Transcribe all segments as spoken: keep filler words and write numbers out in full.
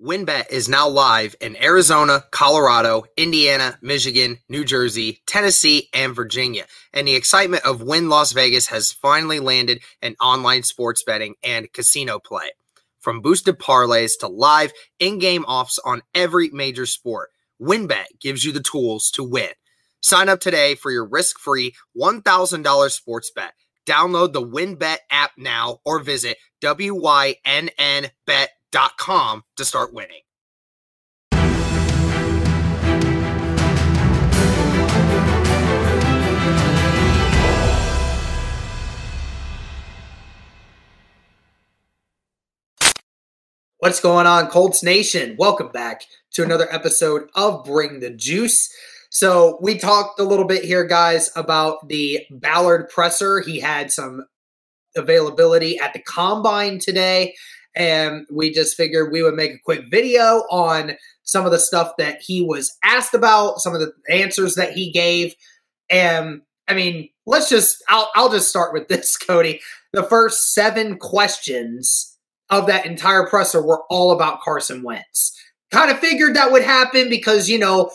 WynnBET is now live in Arizona, Colorado, Indiana, Michigan, New Jersey, Tennessee, and Virginia. And the excitement of Wynn Las Vegas has finally landed in online sports betting and casino play. From boosted parlays to live in-game offs on every major sport, WynnBET gives you the tools to win. Sign up today for your risk-free one thousand dollars sports bet. Download the WynnBET app now or visit W Y N N bet dot com. Dot com to start winning. What's going on, Colts Nation? Welcome back to another episode of Bring the Juice. So we talked a little bit here, guys, about the Ballard presser. He had some availability at the Combine today. And we just figured we would make a quick video on some of the stuff that he was asked about, some of the answers that he gave. And I mean, let's just, I'll, I'll just start with this, Cody. The first seven questions of that entire presser were all about Carson Wentz. Kind of figured that would happen because, you know,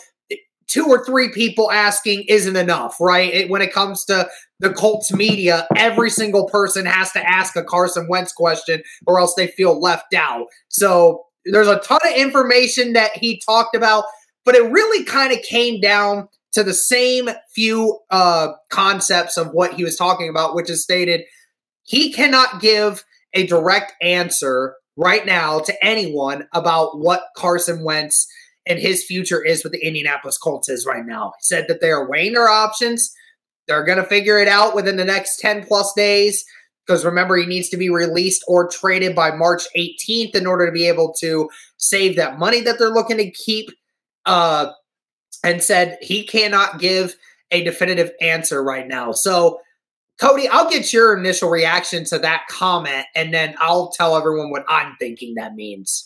two or three people asking isn't enough, right? It, when it comes to the Colts media, every single person has to ask a Carson Wentz question or else they feel left out. So there's a ton of information that he talked about, but it really kind of came down to the same few uh, concepts of what he was talking about, which is stated he cannot give a direct answer right now to anyone about what Carson Wentz and his future is with the Indianapolis Colts is right now. He said that they are weighing their options. They're going to figure it out within the next ten plus days because remember, he needs to be released or traded by March eighteenth in order to be able to save that money that they're looking to keep. Uh, and said he cannot give a definitive answer right now. So Cody, I'll get your initial reaction to that comment and then I'll tell everyone what I'm thinking that means.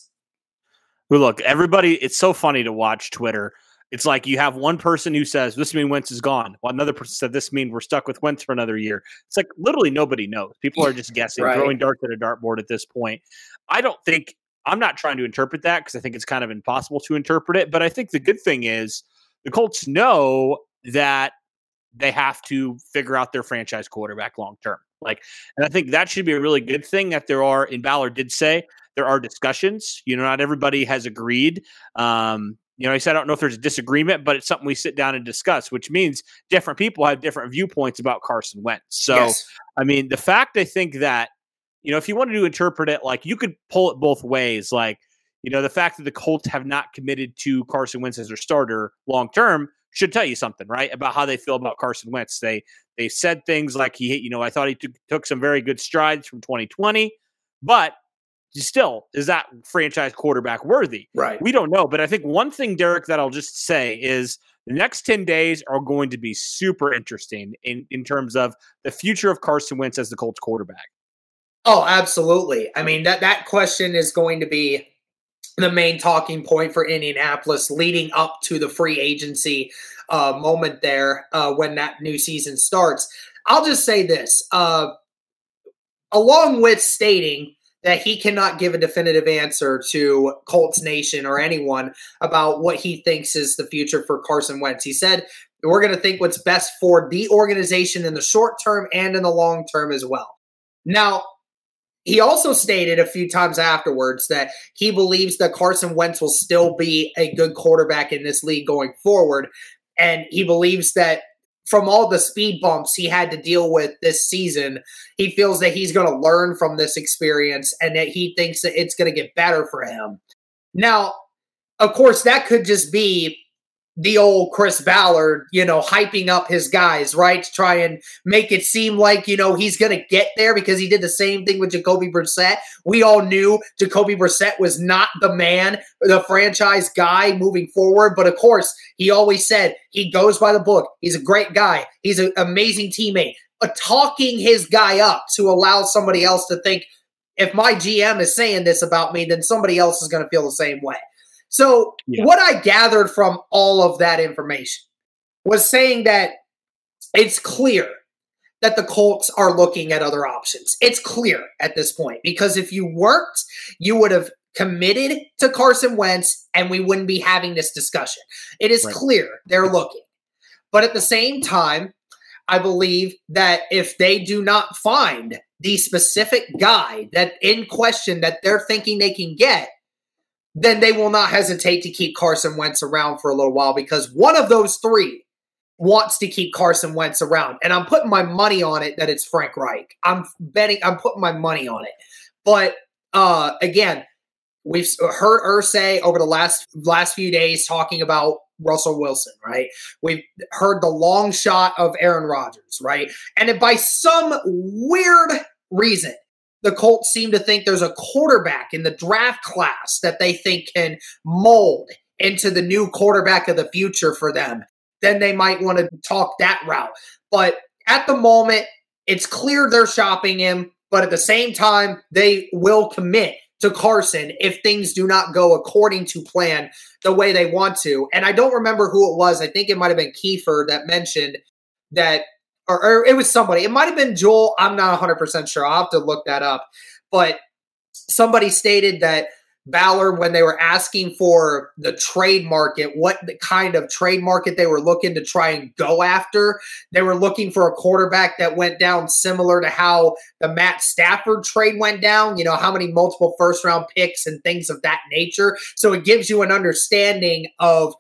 Well, look, everybody, it's so funny to watch Twitter. It's like you have one person who says, this means Wentz is gone. Well, another person said, this means we're stuck with Wentz for another year. It's like literally nobody knows. People are just guessing, right. Throwing darts at a dartboard at this point. I don't think – I'm not trying to interpret that because I think it's kind of impossible to interpret it. But I think the good thing is the Colts know that they have to figure out their franchise quarterback long term. Like, and I think that should be a really good thing that there are – and Ballard did say – there are discussions, you know, not everybody has agreed. Um, you know, I said, I don't know if there's a disagreement, but it's something we sit down and discuss, which means different people have different viewpoints about Carson Wentz. So, yes. I mean, the fact I think that, you know, if you wanted to interpret it, like you could pull it both ways. Like, you know, the fact that the Colts have not committed to Carson Wentz as their starter long-term should tell you something, right? About how they feel about Carson Wentz. They, they said things like he, you know, I thought he t- took some very good strides from twenty twenty, but still, is that franchise quarterback worthy? Right. We don't know. But I think one thing, Derek, that I'll just say is the next ten days are going to be super interesting in, in terms of the future of Carson Wentz as the Colts quarterback. Oh, absolutely. I mean, that, that question is going to be the main talking point for Indianapolis leading up to the free agency uh, moment there uh, when that new season starts. I'll just say this. Uh, along with stating that he cannot give a definitive answer to Colts Nation or anyone about what he thinks is the future for Carson Wentz. He said We're going to think what's best for the organization in the short term and in the long term as well. Now, he also stated a few times afterwards that he believes that Carson Wentz will still be a good quarterback in this league going forward. And he believes that from all the speed bumps he had to deal with this season, he feels that he's going to learn from this experience and that he thinks that it's going to get better for him. Now, of course, that could just be the old Chris Ballard, you know, hyping up his guys, right? To try and make it seem like, you know, he's going to get there, because he did the same thing with Jacoby Brissett. We all knew Jacoby Brissett was not the man, the franchise guy moving forward. But of course, he always said he goes by the book. He's a great guy. He's an amazing teammate. But talking his guy up to allow somebody else to think, if my G M is saying this about me, then somebody else is going to feel the same way. So yeah. What I gathered from all of that information was saying that it's clear that the Colts are looking at other options. It's clear at this point, because if you worked, you would have committed to Carson Wentz and we wouldn't be having this discussion. It is right. Clear they're looking. But at the same time, I believe that if they do not find the specific guy that in question that they're thinking they can get, then they will not hesitate to keep Carson Wentz around for a little while, because one of those three wants to keep Carson Wentz around. And I'm putting my money on it that it's Frank Reich. I'm betting, I'm putting my money on it. But uh, again, we've heard Irsay over the last, last few days talking about Russell Wilson, right? We've heard the long shot of Aaron Rodgers, right? And if by some weird reason, the Colts seem to think there's a quarterback in the draft class that they think can mold into the new quarterback of the future for them, then they might want to talk that route. But at the moment, it's clear they're shopping him, but at the same time, they will commit to Carson if things do not go according to plan the way they want to. And I don't remember who it was. I think it might have been Kiefer that mentioned that, Or, or it was somebody. It might have been Joel. I'm not one hundred percent sure. I'll have to look that up. But somebody stated that Ballard, when they were asking for the trade market, what the kind of trade market they were looking to try and go after, they were looking for a quarterback that went down similar to how the Matt Stafford trade went down, you know, how many multiple first-round picks and things of that nature. So it gives you an understanding of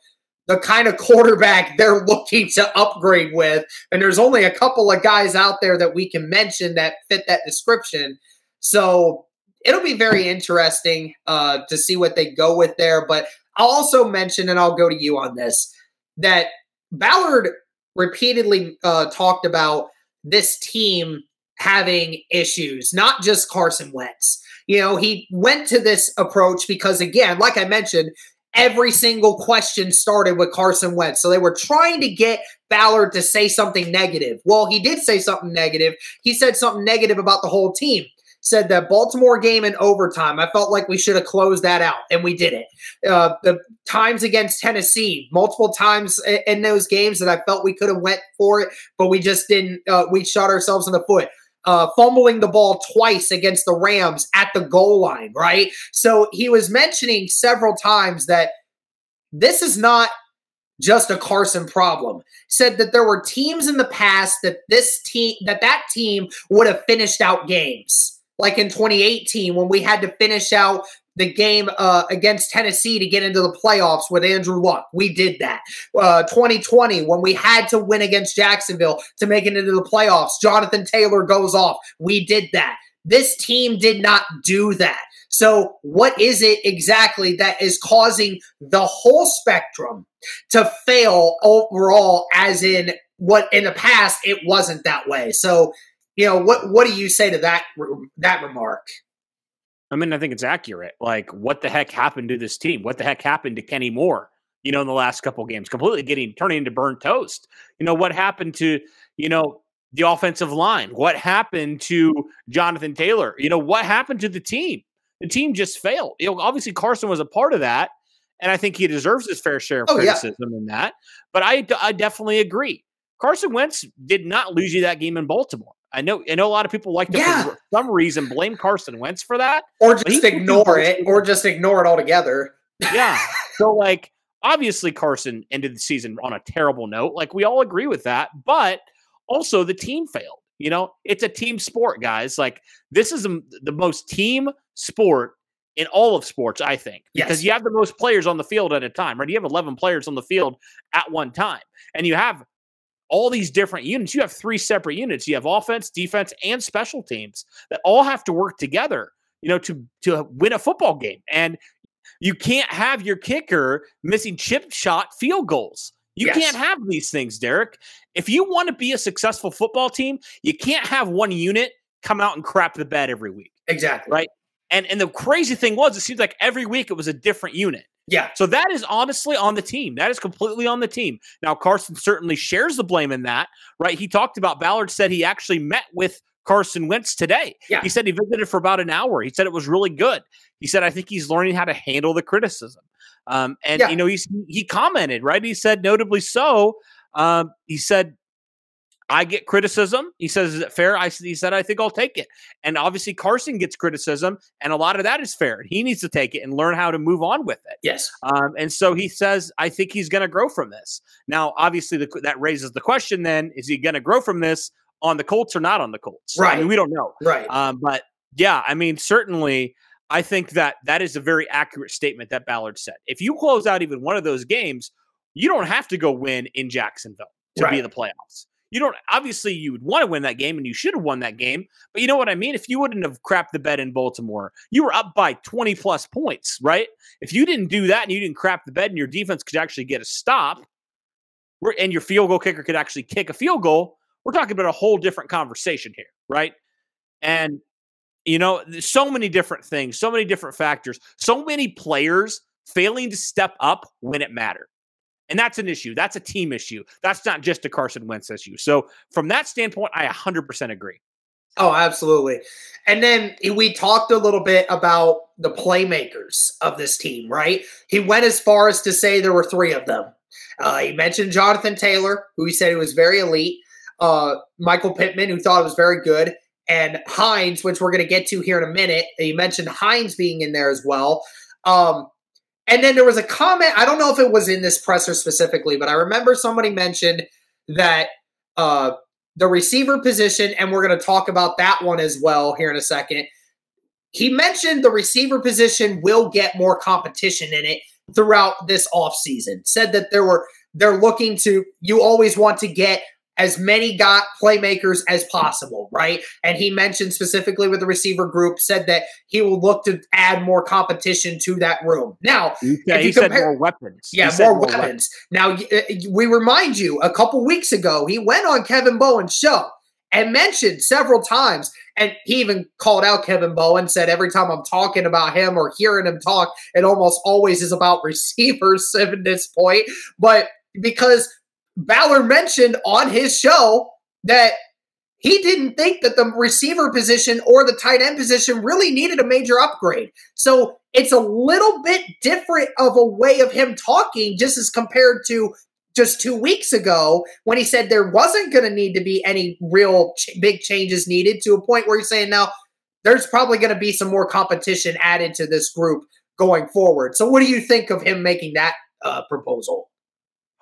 the kind of quarterback they're looking to upgrade with. And there's only a couple of guys out there that we can mention that fit that description. So it'll be very interesting uh, to see what they go with there. But I'll also mention, and I'll go to you on this, that Ballard repeatedly uh, talked about this team having issues, not just Carson Wentz. You know, he went to this approach because, again, like I mentioned, every single question started with Carson Wentz. So they were trying to get Ballard to say something negative. Well, he did say something negative. He said something negative about the whole team. Said that Baltimore game in overtime, I felt like we should have closed that out, and we didn't. Uh, the times against Tennessee, multiple times in those games that I felt we could have went for it, but we just didn't. Uh, we shot ourselves in the foot. Uh, fumbling the ball twice against the Rams at the goal line, right? So he was mentioning several times that this is not just a Carson problem. Said that there were teams in the past that this team, that that team would have finished out games. Like in twenty eighteen, when we had to finish out the game uh, against Tennessee to get into the playoffs with Andrew Luck. We did that. Uh, twenty twenty, when we had to win against Jacksonville to make it into the playoffs, Jonathan Taylor goes off. We did that. This team did not do that. So what is it exactly that is causing the whole spectrum to fail overall, as in what in the past it wasn't that way? So, you know, what what do you say to that that remark? I mean, I think it's accurate. Like, what the heck happened to this team? What the heck happened to Kenny Moore, you know, in the last couple of games? Completely getting, turning into burnt toast. You know, what happened to, you know, the offensive line? What happened to Jonathan Taylor? You know, what happened to the team? The team just failed. You know, obviously Carson was a part of that, and I think he deserves his fair share of oh, criticism yeah. in that. But I, I definitely agree. Carson Wentz did not lose you that game in Baltimore. I know I know a lot of people like to, yeah. for some reason, blame Carson Wentz for that. Or just ignore it, or just ignore it altogether. Yeah. So, like, obviously Carson ended the season on a terrible note. Like, we all agree with that, but also the team failed. You know, it's a team sport, guys. Like, this is a, the most team sport in all of sports, I think, because yes. you have the most players on the field at a time, right? You have eleven players on the field at one time, and you have all these different units. You have three separate units. You have offense, defense, and special teams that all have to work together, you know, to, to win a football game. And you can't have your kicker missing chip shot field goals. You yes. can't have these things, Derek. If you want to be a successful football team, you can't have one unit come out and crap the bed every week. Exactly. Right. And and the crazy thing was, it seems like every week it was a different unit. Yeah. So that is honestly on the team. That is completely on the team. Now, Carson certainly shares the blame in that, right? He talked about, Ballard said he actually met with Carson Wentz today. Yeah. He said he visited for about an hour. He said it was really good. He said, I think he's learning how to handle the criticism. Um, and, yeah. you know, he's, he commented, right? He said, notably so, um, he said, I get criticism. He says, is it fair? I He said, I think I'll take it. And obviously Carson gets criticism, and a lot of that is fair. He needs to take it and learn how to move on with it. Yes. Um, and so he says, I think he's going to grow from this. Now, obviously the, that raises the question then, is he going to grow from this on the Colts or not on the Colts? Right. I mean, we don't know. Right. Um, but yeah, I mean, certainly I think that that is a very accurate statement that Ballard said. If you close out even one of those games, you don't have to go win in Jacksonville to right. be in the playoffs. You don't, obviously you would want to win that game and you should have won that game, but you know what I mean? If you wouldn't have crapped the bed in Baltimore, you were up by twenty plus points, right? If you didn't do that and you didn't crap the bed and your defense could actually get a stop and your field goal kicker could actually kick a field goal, we're talking about a whole different conversation here, right? And, you know, so many different things, so many different factors, so many players failing to step up when it mattered. And that's an issue. That's a team issue. That's not just a Carson Wentz issue. So from that standpoint, I one hundred percent agree. Oh, absolutely. And then we talked a little bit about the playmakers of this team, right? He went as far as to say there were three of them. Uh, he mentioned Jonathan Taylor, who he said he was very elite, uh, Michael Pittman, who thought it was very good, and Hines, which we're going to get to here in a minute. He mentioned Hines being in there as well. Um, And then there was a comment, I don't know if it was in this presser specifically, but I remember somebody mentioned that uh, the receiver position, and we're going to talk about that one as well here in a second. He mentioned the receiver position will get more competition in it throughout this offseason. Said that there were they're looking to, you always want to get as many got playmakers as possible, right? And he mentioned specifically with the receiver group, said that he will look to add more competition to that room. Now, yeah, if you he compare, said more weapons. Yeah, more, more weapons. weapons. Now, we remind you, a couple weeks ago, he went on Kevin Bowen's show and mentioned several times, and he even called out Kevin Bowen, said every time I'm talking about him or hearing him talk, it almost always is about receivers at this point. But because Ballard mentioned on his show that he didn't think that the receiver position or the tight end position really needed a major upgrade. So it's a little bit different of a way of him talking just as compared to just two weeks ago when he said there wasn't going to need to be any real ch- big changes needed, to a point where he's saying now there's probably going to be some more competition added to this group going forward. So what do you think of him making that uh, proposal?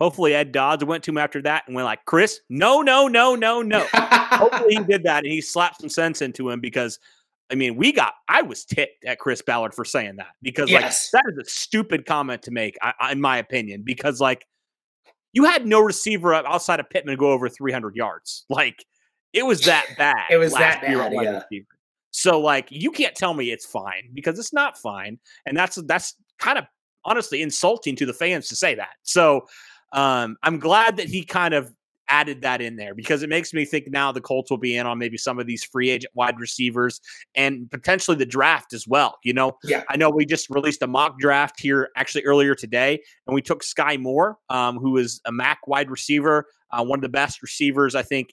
Hopefully Ed Dodds went to him after that and went like, Chris, no, no, no, no, no. Hopefully he did that and he slapped some sense into him, because, I mean, we got, I was ticked at Chris Ballard for saying that, because yes. like that is a stupid comment to make, I, I, in my opinion, because like you had no receiver outside of Pittman go over three hundred yards. Like it was that bad. It was that bad, yeah. So like you can't tell me it's fine, because it's not fine. And that's, that's kind of honestly insulting to the fans to say that. So Um, I'm glad that he kind of added that in there, because it makes me think now the Colts will be in on maybe some of these free agent wide receivers and potentially the draft as well. You know, yeah. I know we just released a mock draft here actually earlier today, and we took Sky Moore, um, who is a M A C wide receiver, uh, one of the best receivers, I think,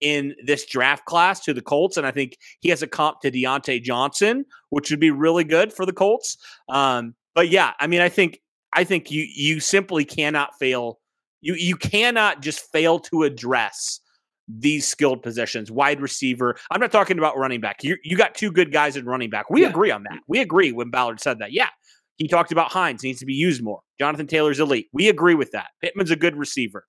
in this draft class to the Colts. And I think he has a comp to Deontay Johnson, which would be really good for the Colts. Um, but yeah, I mean, I think I think you you simply cannot fail. You you cannot just fail to address these skilled positions. Wide receiver. I'm not talking about running back. You you got two good guys in running back. We yeah. agree on that. We agree when Ballard said that. Yeah, He talked about Hines needs to be used more. Jonathan Taylor's elite. We agree with that. Pittman's a good receiver.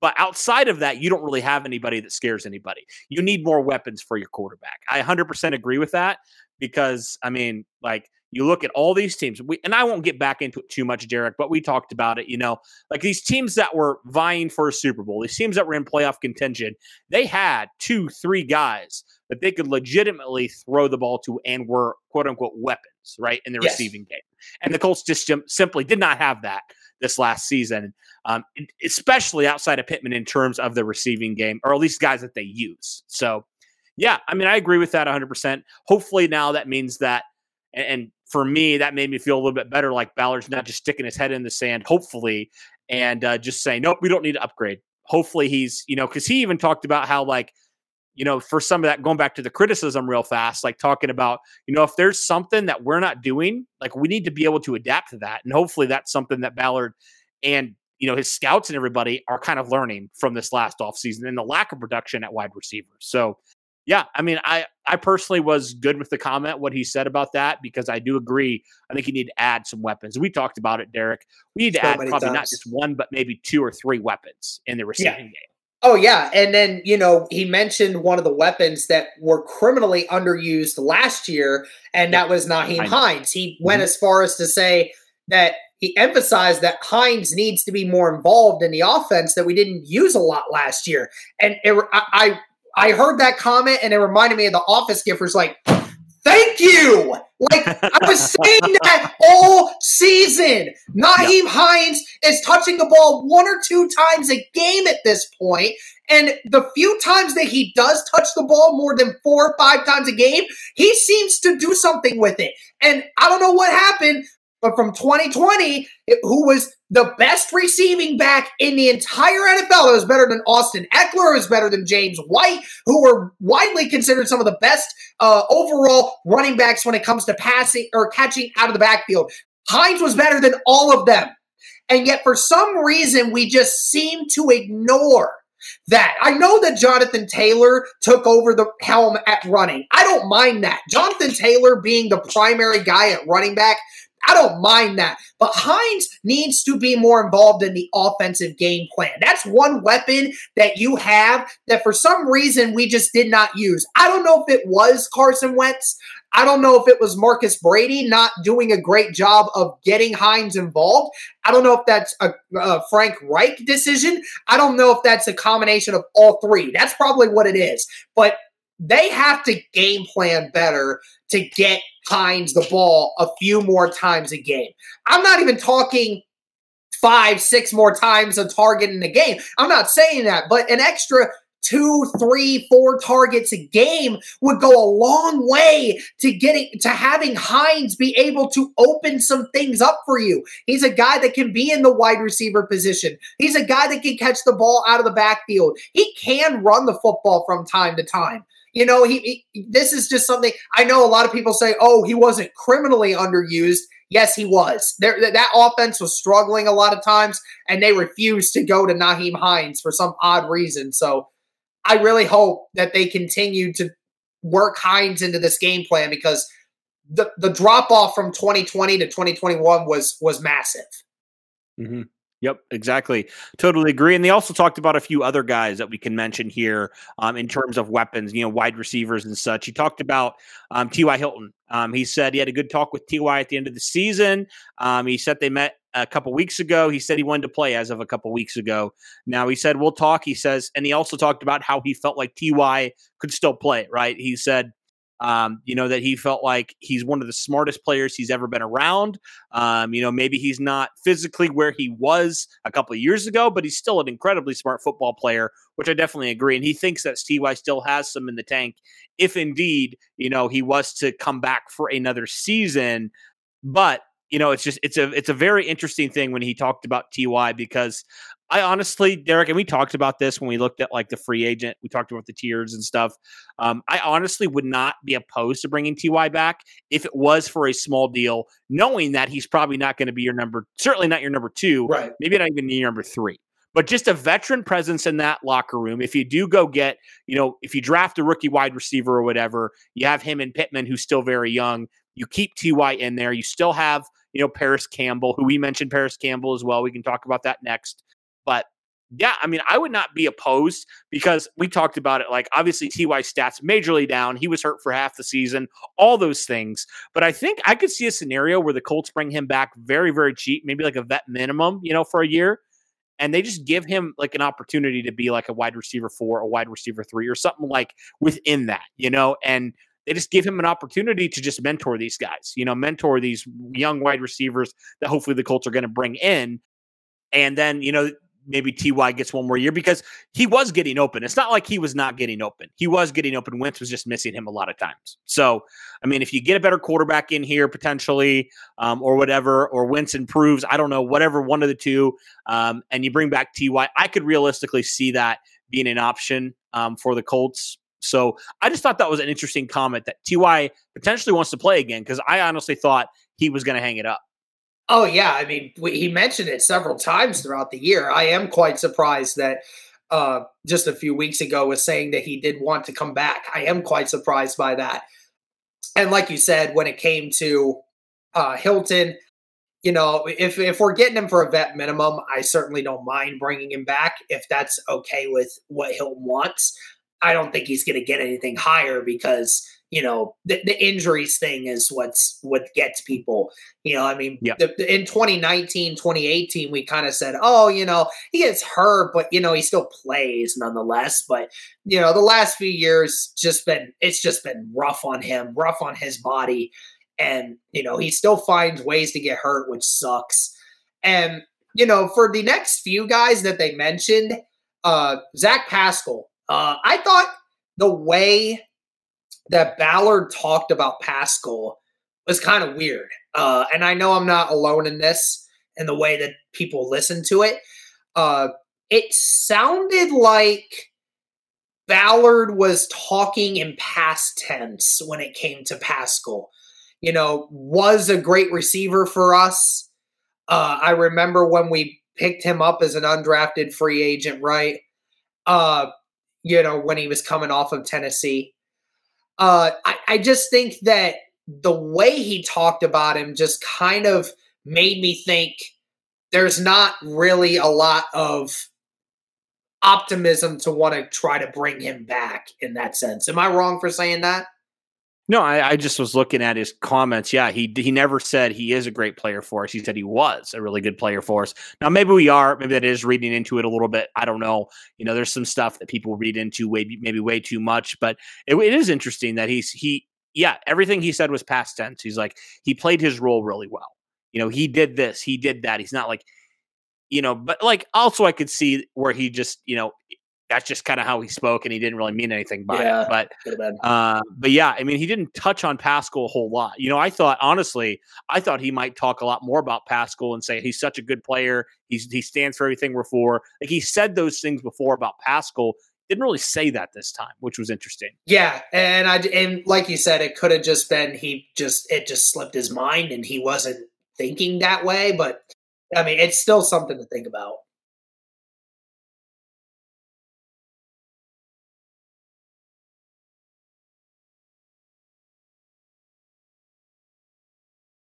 But outside of that, you don't really have anybody that scares anybody. You need more weapons for your quarterback. I one hundred percent agree with that because, I mean, like, you look at all these teams, we, and I won't get back into it too much, Derek, but we talked about it, you know, like these teams that were vying for a Super Bowl, these teams that were in playoff contention, they had two, three guys that they could legitimately throw the ball to and were, quote unquote, weapons, right, in the yes. receiving game. And the Colts just simply did not have that this last season, um, especially outside of Pittman in terms of the receiving game, or at least guys that they use. So, yeah, I mean, I agree with that one hundred percent. Hopefully now that means that, and, and for me, that made me feel a little bit better, like Ballard's not just sticking his head in the sand, hopefully, and uh, just saying, nope, we don't need to upgrade. Hopefully he's, you know, because he even talked about how, like, you know, for some of that, going back to the criticism real fast, like talking about, you know, if there's something that we're not doing, like we need to be able to adapt to that. And hopefully that's something that Ballard and, you know, his scouts and everybody are kind of learning from this last offseason and the lack of production at wide receiver. So, yeah, I mean, I, I personally was good with the comment, what he said about that, because I do agree. I think you need to add some weapons. We talked about it, Derek. We need to so add probably times. not just one, but maybe two or three weapons in the receiving yeah. game. Oh, yeah. And then, you know, he mentioned one of the weapons that were criminally underused last year, and that was Nyheim Hines. He went mm-hmm. as far as to say that he emphasized that Hines needs to be more involved in the offense that we didn't use a lot last year. And it, I, I I heard that comment, and it reminded me of the Office gift where it's like, thank you. Like, I was saying that all season. Nyheim yeah. Hines is touching the ball one or two times a game at this point, and the few times that he does touch the ball more than four or five times a game, he seems to do something with it. And I don't know what happened, but from twenty twenty, it, who was the best receiving back in the entire N F L. It was better than Austin Ekeler. It was better than James White, who were widely considered some of the best uh, overall running backs when it comes to passing or catching out of the backfield. Hines was better than all of them. And yet for some reason, we just seem to ignore that. I know that Jonathan Taylor took over the helm at running. I don't mind that. Jonathan Taylor being the primary guy at running back, I don't mind that. But Hines needs to be more involved in the offensive game plan. That's one weapon that you have that for some reason we just did not use. I don't know if it was Carson Wentz. I don't know if it was Marcus Brady not doing a great job of getting Hines involved. I don't know if that's a, a Frank Reich decision. I don't know if that's a combination of all three. That's probably what it is. But they have to game plan better to get Hines the ball a few more times a game. I'm not even talking five, six more times a target in a game. I'm not saying that, but an extra two, three, four targets a game would go a long way to getting to having Hines be able to open some things up for you. He's a guy that can be in the wide receiver position. He's a guy that can catch the ball out of the backfield. He can run the football from time to time. You know, he, he. This is just something I know a lot of people say, oh, he wasn't criminally underused. Yes, he was. There, that offense was struggling a lot of times, and they refused to go to Nyheim Hines for some odd reason. So I really hope that they continue to work Hines into this game plan because the, the drop-off from twenty twenty to twenty twenty-one was, was massive. Mm-hmm. Yep, exactly. Totally agree. And they also talked about a few other guys that we can mention here um, in terms of weapons, you know, wide receivers and such. He talked about um, T Y. Hilton. Um, he said he had a good talk with T Y at the end of the season. Um, he said they met a couple weeks ago. He said he wanted to play as of a couple weeks ago. Now he said, we'll talk, he says. And he also talked about how he felt like T Y could still play, right? He said, Um, you know, that he felt like he's one of the smartest players he's ever been around. Um, you know, maybe he's not physically where he was a couple of years ago, but he's still an incredibly smart football player, which I definitely agree. And he thinks that T Y still has some in the tank if indeed, you know, he was to come back for another season. But, you know, it's just, it's a, it's a very interesting thing when he talked about T Y because I honestly, Derek, and we talked about this when we looked at like the free agent, we talked about the tiers and stuff. Um, I honestly would not be opposed to bringing T Y back if it was for a small deal, knowing that he's probably not going to be your number, certainly not your number two, right? Maybe not even your number three, but just a veteran presence in that locker room. If you do go get, you know, if you draft a rookie wide receiver or whatever, you have him and Pittman, who's still very young. You keep T Y in there. You still have, you know, Paris Campbell, who we mentioned Paris Campbell as well. We can talk about that next. But yeah, I mean, I would not be opposed because we talked about it. Like, obviously, T Y's stats majorly down. He was hurt for half the season, all those things. But I think I could see a scenario where the Colts bring him back very, very cheap, maybe like a vet minimum, you know, for a year. And they just give him like an opportunity to be like a wide receiver four, a wide receiver three, or something like within that, you know, and they just give him an opportunity to just mentor these guys, you know, mentor these young wide receivers that hopefully the Colts are going to bring in. And then, you know, maybe T Y gets one more year because he was getting open. It's not like he was not getting open. He was getting open. Wentz was just missing him a lot of times. So, I mean, if you get a better quarterback in here potentially um, or whatever, or Wentz improves, I don't know, whatever, one of the two, um, and you bring back T Y, I could realistically see that being an option um, for the Colts. So I just thought that was an interesting comment that T Y potentially wants to play again because I honestly thought he was going to hang it up. Oh, yeah. I mean, we, he mentioned it several times throughout the year. I am quite surprised that uh, just a few weeks ago was saying that he did want to come back. I am quite surprised by that. And like you said, when it came to uh, Hilton, you know, if, if we're getting him for a vet minimum, I certainly don't mind bringing him back if that's okay with what Hilton wants. I don't think he's going to get anything higher because, you know, the, the injuries thing is what's what gets people, you know, I mean, yep. the, the, in twenty nineteen, twenty eighteen, we kind of said, oh, you know, he gets hurt, but, you know, he still plays nonetheless. But, you know, the last few years just been it's just been rough on him, rough on his body. And, you know, he still finds ways to get hurt, which sucks. And, you know, for the next few guys that they mentioned, uh, Zach Pascal, uh, I thought the way that Ballard talked about Pascal was kind of weird. Uh, and I know I'm not alone in this in the way that people listen to it. Uh, it sounded like Ballard was talking in past tense when it came to Pascal. You know, was a great receiver for us. Uh, I remember when we picked him up as an undrafted free agent, right? Uh, you know, when he was coming off of Tennessee. Uh, I, I just think that the way he talked about him just kind of made me think there's not really a lot of optimism to want to try to bring him back in that sense. Am I wrong for saying that? No, I, I just was looking at his comments. Yeah, he he never said he is a great player for us. He said he was a really good player for us. Now, maybe we are. Maybe that is reading into it a little bit. I don't know. You know, there's some stuff that people read into way, maybe way too much. But it, it is interesting that he's he. Yeah, everything he said was past tense. He's like, he played his role really well. You know, he did this. He did that. He's not like, you know, but like also I could see where he just, you know, that's just kind of how he spoke and he didn't really mean anything by yeah, it. But, uh, but yeah, I mean, he didn't touch on Pascal a whole lot. You know, I thought, honestly, I thought he might talk a lot more about Pascal and say, he's such a good player. He's, he stands for everything we're for. Like he said those things before about Pascal. Didn't really say that this time, which was interesting. Yeah. And I, and like you said, it could have just been, he just, it just slipped his mind and he wasn't thinking that way. But I mean, it's still something to think about.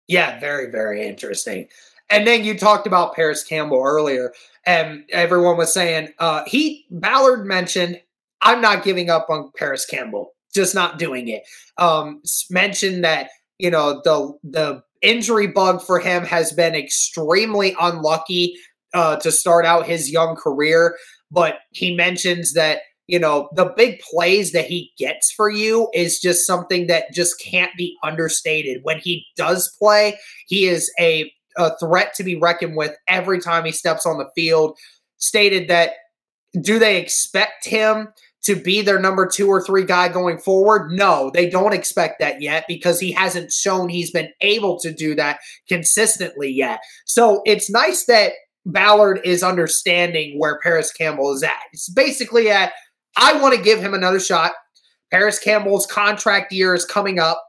Yeah, very, very interesting. And then you talked about Paris Campbell earlier, and everyone was saying, uh, he Ballard mentioned, I'm not giving up on Paris Campbell, just not doing it. Um, mentioned that, you know, the the injury bug for him has been extremely unlucky uh, to start out his young career, but he mentions that, you know, the big plays that he gets for you is just something that just can't be understated. When he does play, he is a, a threat to be reckoned with every time he steps on the field. Stated that, do they expect him to be their number two or three guy going forward? No, they don't expect that yet because he hasn't shown he's been able to do that consistently yet. So it's nice that Ballard is understanding where Paris Campbell is at. It's basically at, I want to give him another shot. Paris Campbell's contract year is coming up.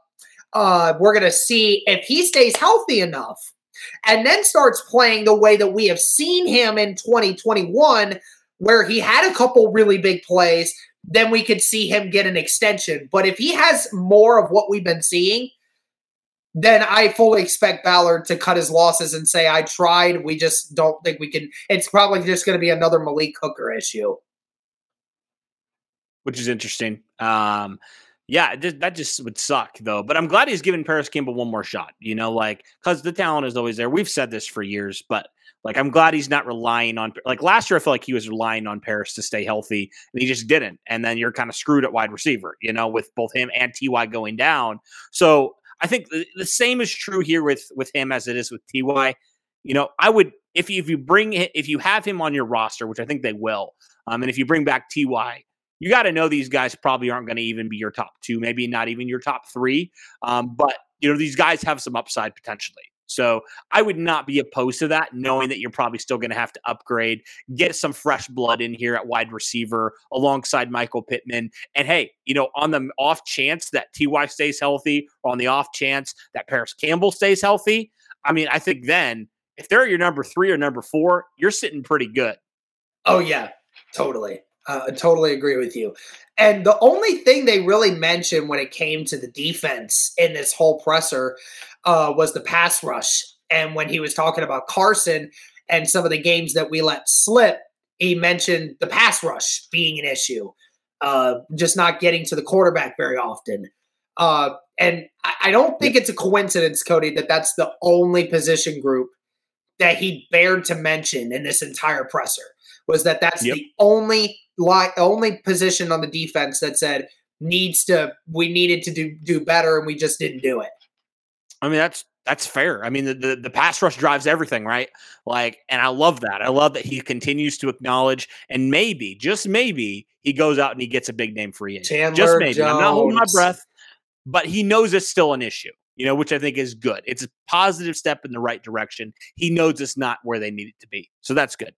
Uh, we're going to see if he stays healthy enough and then starts playing the way that we have seen him in twenty twenty-one, where he had a couple really big plays, then we could see him get an extension. But if he has more of what we've been seeing, then I fully expect Ballard to cut his losses and say, I tried. We just don't think we can. It's probably just going to be another Malik Hooker issue. Which is interesting. Um, yeah, th- that just would suck, though. But I'm glad he's given Paris Campbell one more shot, you know, like, because the talent is always there. We've said this for years, but, like, I'm glad he's not relying on, like, last year I felt like he was relying on Paris to stay healthy, and he just didn't. And then you're kind of screwed at wide receiver, you know, with both him and T Y going down. So I think the, the same is true here with, with him as it is with T Y. You know, I would, if you, if you bring, if you have him on your roster, which I think they will, um, and if you bring back T Y, you got to know these guys probably aren't going to even be your top two, maybe not even your top three. Um, but, you know, these guys have some upside potentially. So I would not be opposed to that, knowing that you're probably still going to have to upgrade, get some fresh blood in here at wide receiver alongside Michael Pittman. And, hey, you know, on the off chance that T Y stays healthy, or on the off chance that Paris Campbell stays healthy, I mean, I think then if they're your number three or number four, you're sitting pretty good. Oh, yeah, totally. Uh, I totally agree with you. And the only thing they really mentioned when it came to the defense in this whole presser uh, was the pass rush. And when he was talking about Carson and some of the games that we let slip, he mentioned the pass rush being an issue, uh, just not getting to the quarterback very often. Uh, and I, I don't think it's a coincidence, Cody, that that's the only position group that he dared to mention in this entire presser, was that that's yep. the only Like only position on the defense that said needs to we needed to do, do better, and we just didn't do it. I mean, that's that's fair. I mean, the, the the pass rush drives everything, right? Like, and I love that. I love that he continues to acknowledge, and maybe, just maybe, he goes out and he gets a big name free agent. Chandler just maybe. Jones. I'm not holding my breath, but he knows it's still an issue, you know, which I think is good. It's a positive step in the right direction. He knows it's not where they need it to be, so that's good.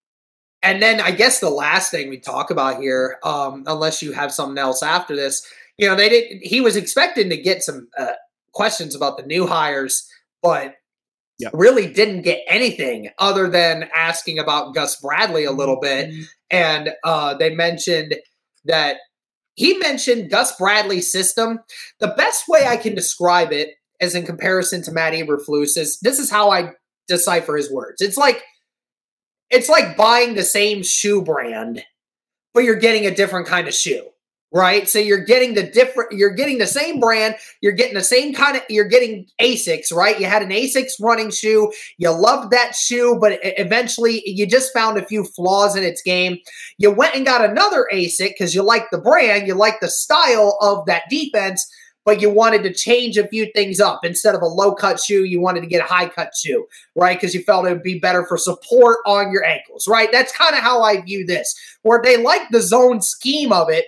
And then I guess the last thing we talk about here, um, unless you have something else after this, you know, they didn't. He was expecting to get some uh, questions about the new hires, but yeah. really didn't get anything other than asking about Gus Bradley a little bit. And uh, they mentioned that he mentioned Gus Bradley's system. The best way I can describe it, as in comparison to Matt Eberflus, is this is how I decipher his words. It's like. It's like buying the same shoe brand, but you're getting a different kind of shoe, right? So you're getting the different, you're getting the same brand, you're getting the same kind of, you're getting Asics, right? You had an Asics running shoe, you loved that shoe, but eventually you just found a few flaws in its game. You went and got another Asic because you liked the brand, you liked the style of that defense, but you wanted to change a few things up. Instead of a low-cut shoe, you wanted to get a high-cut shoe, right? Because you felt it would be better for support on your ankles, right? That's kind of how I view this, where they like the zone scheme of it,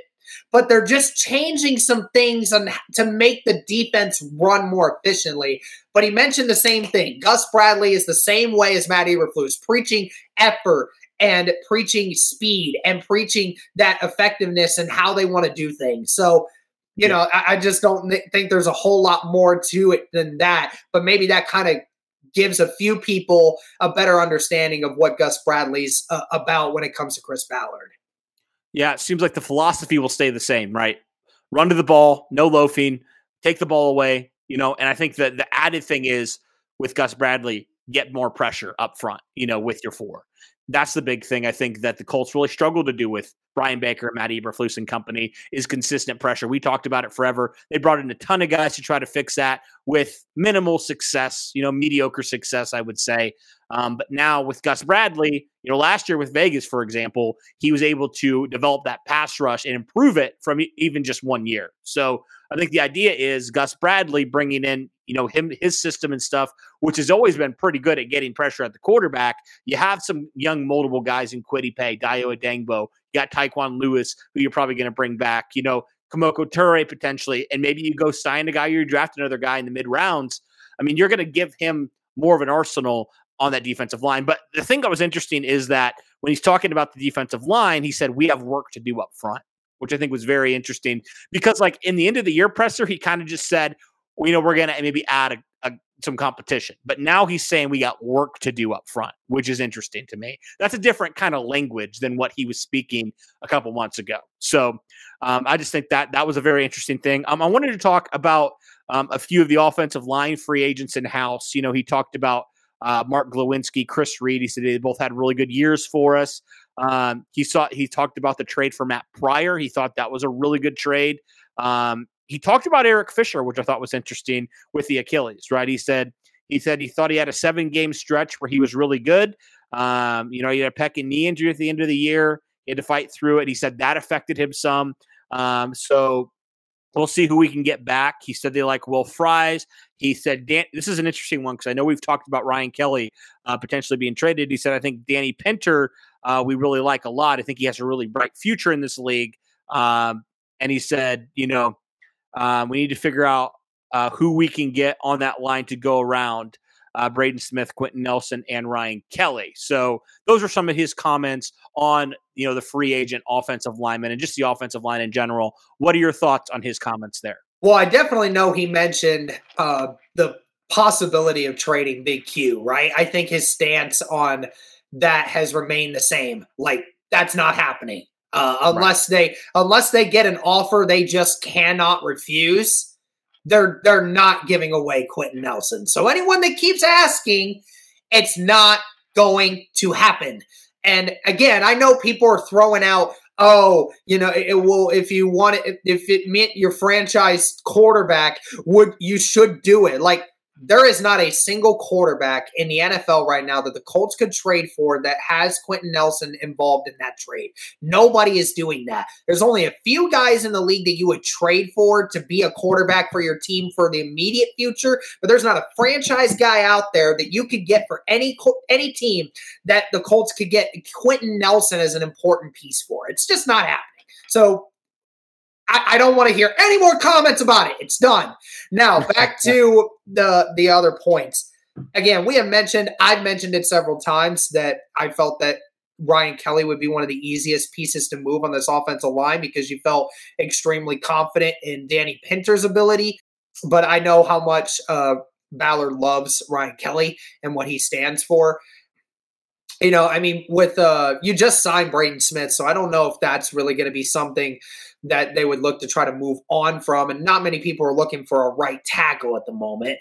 but they're just changing some things on, to make the defense run more efficiently. But he mentioned the same thing. Gus Bradley is the same way as Matt Eberflus, preaching effort and preaching speed and preaching that effectiveness and how they want to do things. So, You know, I, I just don't think there's a whole lot more to it than that. But maybe that kind of gives a few people a better understanding of what Gus Bradley's uh, about when it comes to Chris Ballard. Yeah, it seems like the philosophy will stay the same, right? Run to the ball, no loafing, take the ball away, you know. And I think that the added thing is with Gus Bradley, get more pressure up front, you know, with your four. That's the big thing I think that the Colts really struggle to do with Brian Baker, Matt Eberflus and company, is consistent pressure. We talked about it forever. They brought in a ton of guys to try to fix that with minimal success, you know, mediocre success, I would say. Um, but now with Gus Bradley, you know, last year with Vegas, for example, he was able to develop that pass rush and improve it from even just one year. So I think the idea is Gus Bradley bringing in, you know, him, his system and stuff, which has always been pretty good at getting pressure at the quarterback. You have some young, moldable guys in Kwity Paye, Dayo Adangbo. You got Tyquan Lewis, who you're probably going to bring back, you know, Kamoko Toure potentially, and maybe you go sign a guy, you draft another guy in the mid rounds. I mean, you're going to give him more of an arsenal on that defensive line. But the thing that was interesting is that when he's talking about the defensive line, he said, we have work to do up front, which I think was very interesting because, like, in the end of the year presser, he kind of just said, well, you know, we're going to maybe add a, a, some competition. But now he's saying we got work to do up front, which is interesting to me. That's a different kind of language than what he was speaking a couple months ago. So um, I just think that that was a very interesting thing. Um, I wanted to talk about um, a few of the offensive line free agents in-house. You know, he talked about uh, Mark Glowinski, Chris Reed. He said they both had really good years for us. Um, he saw he talked about the trade for Matt Pryor. He thought that was a really good trade. Um, he talked about Eric Fisher, which I thought was interesting with the Achilles, right? He said he said he thought he had a seven game stretch where he was really good. Um, you know, he had a pec and knee injury at the end of the year. He had to fight through it. He said that affected him some. Um, so we'll see who we can get back. He said they like Will Fries. He said, Dan, this is an interesting one because I know we've talked about Ryan Kelly uh, potentially being traded. He said, I think Danny Pinter uh, we really like a lot. I think he has a really bright future in this league. Um, and he said, you know, um, we need to figure out uh, who we can get on that line to go around uh, Braden Smith, Quentin Nelson, and Ryan Kelly. So those are some of his comments on, you know, the free agent offensive lineman and just the offensive line in general. What are your thoughts on his comments there? Well, I definitely know he mentioned uh, the possibility of trading Big Q, right? I think his stance on that has remained the same. Like, that's not happening. Uh, unless right. they unless they get an offer they just cannot refuse, they're they're not giving away Quentin Nelson. So anyone that keeps asking, it's not going to happen. And again, I know people are throwing out, oh, you know, it, it will, if you want it, if it meant your franchise quarterback, would you should do it. Like, there is not a single quarterback in the N F L right now that the Colts could trade for that has Quentin Nelson involved in that trade. Nobody is doing that. There's only a few guys in the league that you would trade for to be a quarterback for your team for the immediate future, but there's not a franchise guy out there that you could get for any any team that the Colts could get Quentin Nelson as an important piece for. It's just not happening. So I don't want to hear any more comments about it. It's done. Now, back to the the other points. Again, we have mentioned, I've mentioned it several times that I felt that Ryan Kelly would be one of the easiest pieces to move on this offensive line because you felt extremely confident in Danny Pinter's ability. But I know how much uh, Ballard loves Ryan Kelly and what he stands for. You know, I mean, with uh, you just signed Braden Smith, so I don't know if that's really going to be something that they would look to try to move on from. And not many people are looking for a right tackle at the moment,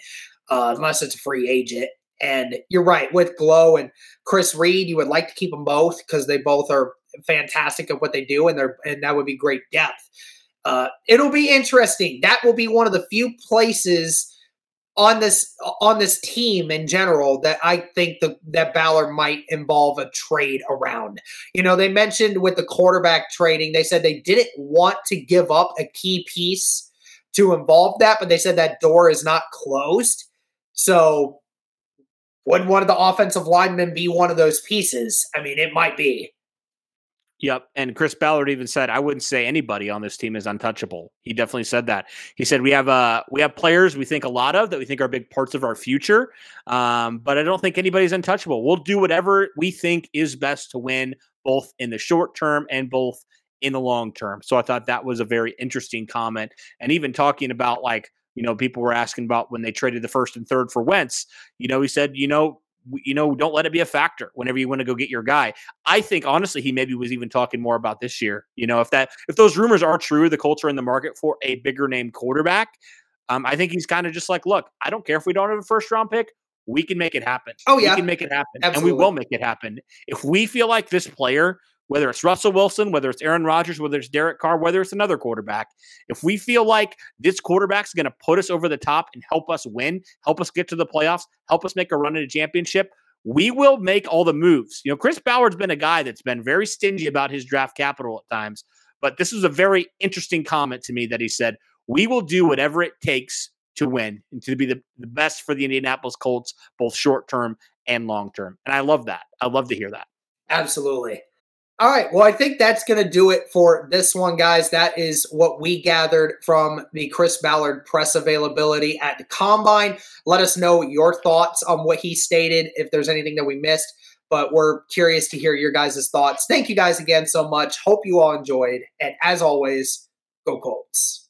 uh, unless it's a free agent. And you're right, with Glow and Chris Reed, you would like to keep them both because they both are fantastic at what they do, and they're and that would be great depth. Uh, it'll be interesting. That will be one of the few places on this on this team in general that I think the, that Ballard might involve a trade around. You know, they mentioned with the quarterback trading, they said they didn't want to give up a key piece to involve that, but they said that door is not closed. So would one of the offensive linemen be one of those pieces? I mean, it might be. Yep. And Chris Ballard even said, I wouldn't say anybody on this team is untouchable. He definitely said that. He said, we have uh, we have players we think a lot of that we think are big parts of our future, um, but I don't think anybody's untouchable. We'll do whatever we think is best to win, both in the short term and both in the long term. So I thought that was a very interesting comment. And even talking about, like, you know, people were asking about when they traded the first and third for Wentz, you know, he said, you know, you know, don't let it be a factor whenever you want to go get your guy. I think, honestly, he maybe was even talking more about this year. You know, if that, if those rumors are true, the Colts are in the market for a bigger name quarterback. Um, I think he's kind of just like, look, I don't care if we don't have a first round pick, we can make it happen. Oh yeah. We can make it happen. Absolutely. And we will make it happen. If we feel like this player, whether it's Russell Wilson, whether it's Aaron Rodgers, whether it's Derek Carr, whether it's another quarterback, if we feel like this quarterback's going to put us over the top and help us win, help us get to the playoffs, help us make a run at a championship, we will make all the moves. You know, Chris Ballard's been a guy that's been very stingy about his draft capital at times, but this was a very interesting comment to me that he said, we will do whatever it takes to win and to be the, the best for the Indianapolis Colts, both short-term and long-term. And I love that. I love to hear that. Absolutely. All right, well, I think that's going to do it for this one, guys. That is what we gathered from the Chris Ballard press availability at the Combine. Let us know your thoughts on what he stated, if there's anything that we missed, but we're curious to hear your guys' thoughts. Thank you guys again so much. Hope you all enjoyed, and as always, go Colts.